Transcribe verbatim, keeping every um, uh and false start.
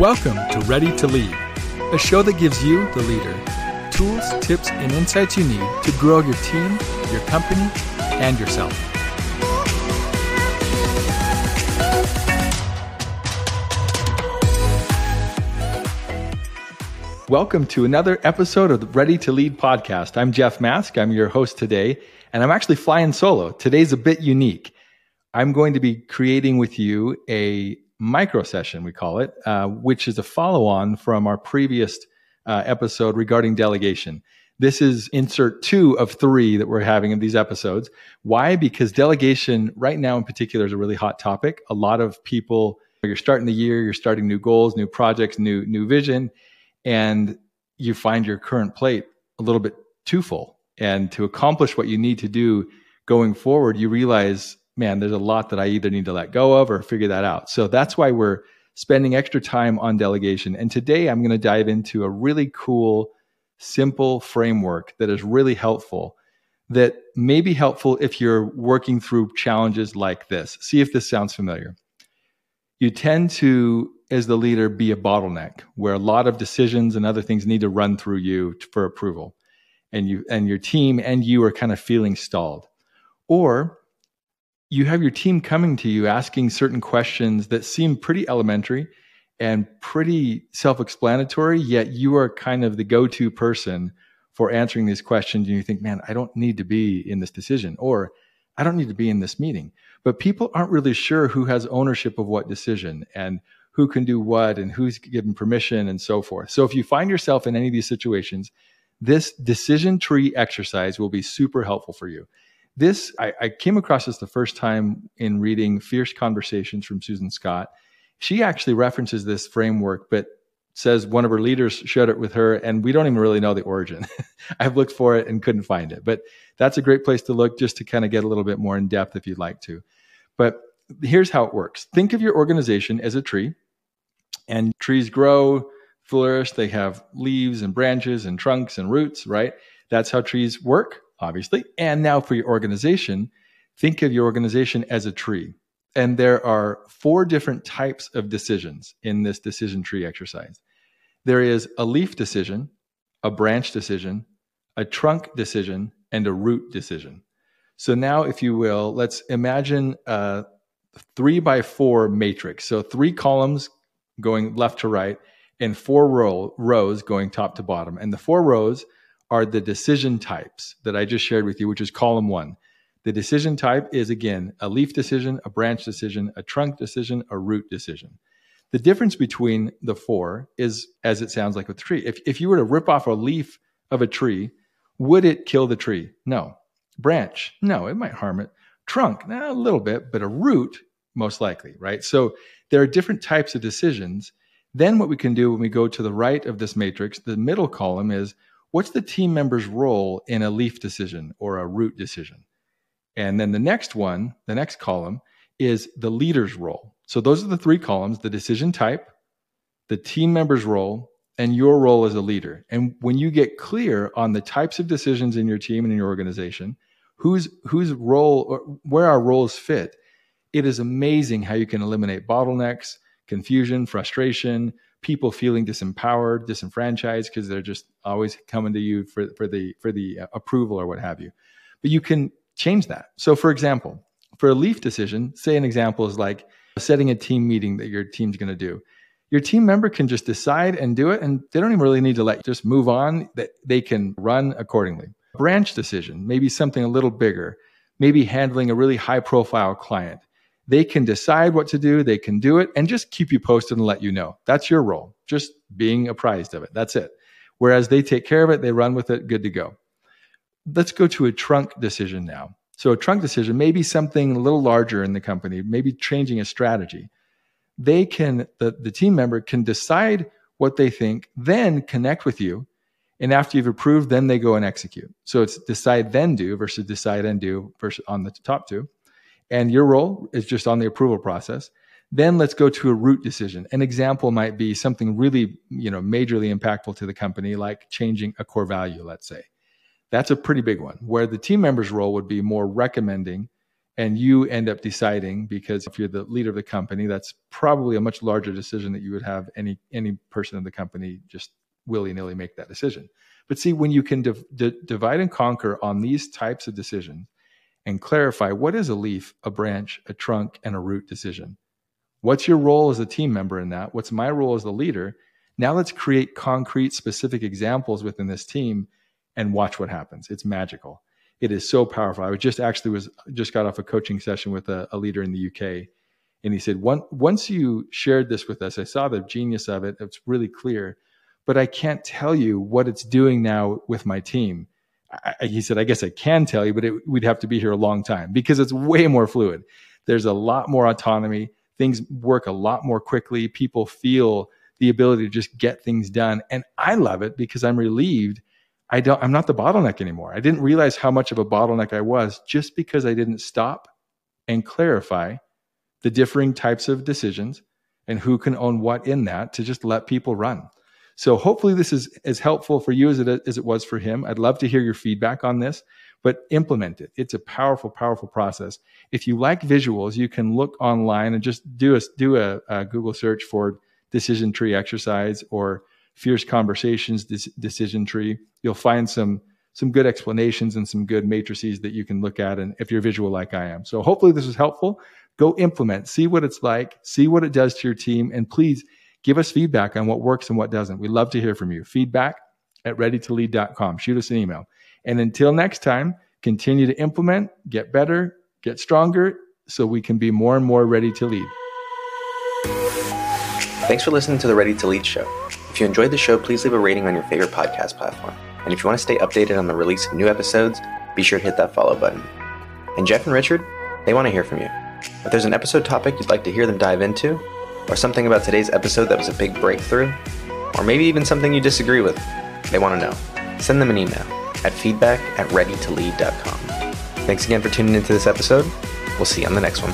Welcome to Ready to Lead, a show that gives you, the leader, tools, tips, and insights you need to grow your team, your company, and yourself. Welcome to another episode of the Ready to Lead podcast. I'm Jeff Mask. I'm your host today, and I'm actually flying solo. Today's a bit unique. I'm going to be creating with you a micro session, we call it, uh, which is a follow-on from our previous uh, episode regarding delegation. This is insert two of three that we're having in these episodes. Why? Because delegation right now in particular is a really hot topic. A lot of people, you're starting the year, you're starting new goals, new projects, new new vision, and you find your current plate a little bit too full. And to accomplish what you need to do going forward, you realize, man, there's a lot that I either need to let go of or figure that out. So that's why we're spending extra time on delegation. And today I'm going to dive into a really cool, simple framework that is really helpful, that may be helpful if you're working through challenges like this. See if this sounds familiar. You tend to, as the leader, be a bottleneck where a lot of decisions and other things need to run through you for approval. And you and your team and you are kind of feeling stalled. Or you have your team coming to you asking certain questions that seem pretty elementary and pretty self-explanatory, yet you are kind of the go-to person for answering these questions. And you think, man, I don't need to be in this decision, or I don't need to be in this meeting. But people aren't really sure who has ownership of what decision and who can do what and who's given permission and so forth. So if you find yourself in any of these situations, this decision tree exercise will be super helpful for you. This, I, I came across this the first time in reading Fierce Conversations from Susan Scott. She actually references this framework, but says one of her leaders shared it with her, and we don't even really know the origin. I've looked for it and couldn't find it, but that's a great place to look just to kind of get a little bit more in depth if you'd like to. But here's how it works. Think of your organization as a tree, and trees grow, flourish. They have leaves and branches and trunks and roots, right? That's how trees work, obviously. And now for your organization, think of your organization as a tree. And there are four different types of decisions in this decision tree exercise. There is a leaf decision, a branch decision, a trunk decision, and a root decision. So now, if you will, let's imagine a three by four matrix. So three columns going left to right and four row, rows going top to bottom. And the four rows are the decision types that I just shared with you, which is column one. The decision type is, again, a leaf decision, a branch decision, a trunk decision, a root decision. The difference between the four is, as it sounds like with the tree, if, if you were to rip off a leaf of a tree, would it kill the tree? No. Branch? No, it might harm it. Trunk? Nah, a little bit, but a root, most likely, right? So there are different types of decisions. Then what we can do when we go to the right of this matrix, the middle column is, what's the team member's role in a leaf decision or a root decision? And then the next one, the next column, is the leader's role. So those are the three columns: the decision type, the team member's role, and your role as a leader. And when you get clear on the types of decisions in your team and in your organization, whose whose role or where our roles fit, it is amazing how you can eliminate bottlenecks, confusion, frustration, people feeling disempowered, disenfranchised, because they're just always coming to you for, for the for the approval or what have you. But you can change that. So for example, for a leaf decision, say an example is like setting a team meeting that your team's going to do. Your team member can just decide and do it, and they don't even really need to let you just move on. That they can run accordingly. Branch decision, maybe something a little bigger, maybe handling a really high profile client. They can decide what to do. They can do it and just keep you posted and let you know. That's your role, just being apprised of it. That's it. Whereas they take care of it, they run with it, good to go. Let's go to a trunk decision now. So a trunk decision, maybe something a little larger in the company, maybe changing a strategy. They can, the, the team member can decide what they think, then connect with you. And after you've approved, then they go and execute. So it's decide then do versus decide and do versus on the top two. And your role is just on the approval process. Then let's go to a root decision. An example might be something really, you know, majorly impactful to the company, like changing a core value, let's say. That's a pretty big one, where the team member's role would be more recommending And you end up deciding, because if you're the leader of the company, that's probably a much larger decision that you would have any any person in the company just willy-nilly make that decision. But see, when you can div di divide and conquer on these types of decisions and clarify what is a leaf, a branch, a trunk, and a root decision. What's your role as a team member in that? What's my role as the leader? Now let's create concrete, specific examples within this team and watch what happens. It's magical. It is so powerful. I was just actually was just got off a coaching session with a, a leader in the U K, and he said, One, once you shared this with us, I saw the genius of it. It's really clear, but I can't tell you what it's doing now with my team. I, he said, I guess I can tell you, but it, we'd have to be here a long time because it's way more fluid. There's a lot more autonomy. Things work a lot more quickly. People feel the ability to just get things done. And I love it because I'm relieved. I don't, I'm not the bottleneck anymore. I didn't realize how much of a bottleneck I was just because I didn't stop and clarify the differing types of decisions and who can own what in that, to just let people run. So hopefully this is as helpful for you as it, as it was for him. I'd love to hear your feedback on this, but implement it. It's a powerful, powerful process. If you like visuals, you can look online and just do a, do a, a Google search for decision tree exercise or Fierce Conversations decision tree. You'll find some some good explanations and some good matrices that you can look at, and if you're visual like I am. So hopefully this was helpful. Go implement, see what it's like, see what it does to your team, and please give us feedback on what works and what doesn't. We'd love to hear from you. feedback at ready to lead dot com. Shoot us an email. And until next time, continue to implement, get better, get stronger, so we can be more and more ready to lead. Thanks for listening to the Ready to Lead show. If you enjoyed the show, please leave a rating on your favorite podcast platform. And if you want to stay updated on the release of new episodes, be sure to hit that follow button. And Jeff and Richard, they want to hear from you. If there's an episode topic you'd like to hear them dive into, or something about today's episode that was a big breakthrough, or maybe even something you disagree with, they want to know. Send them an email at feedback at ready to lead dot com. Thanks again for tuning into this episode. We'll see you on the next one.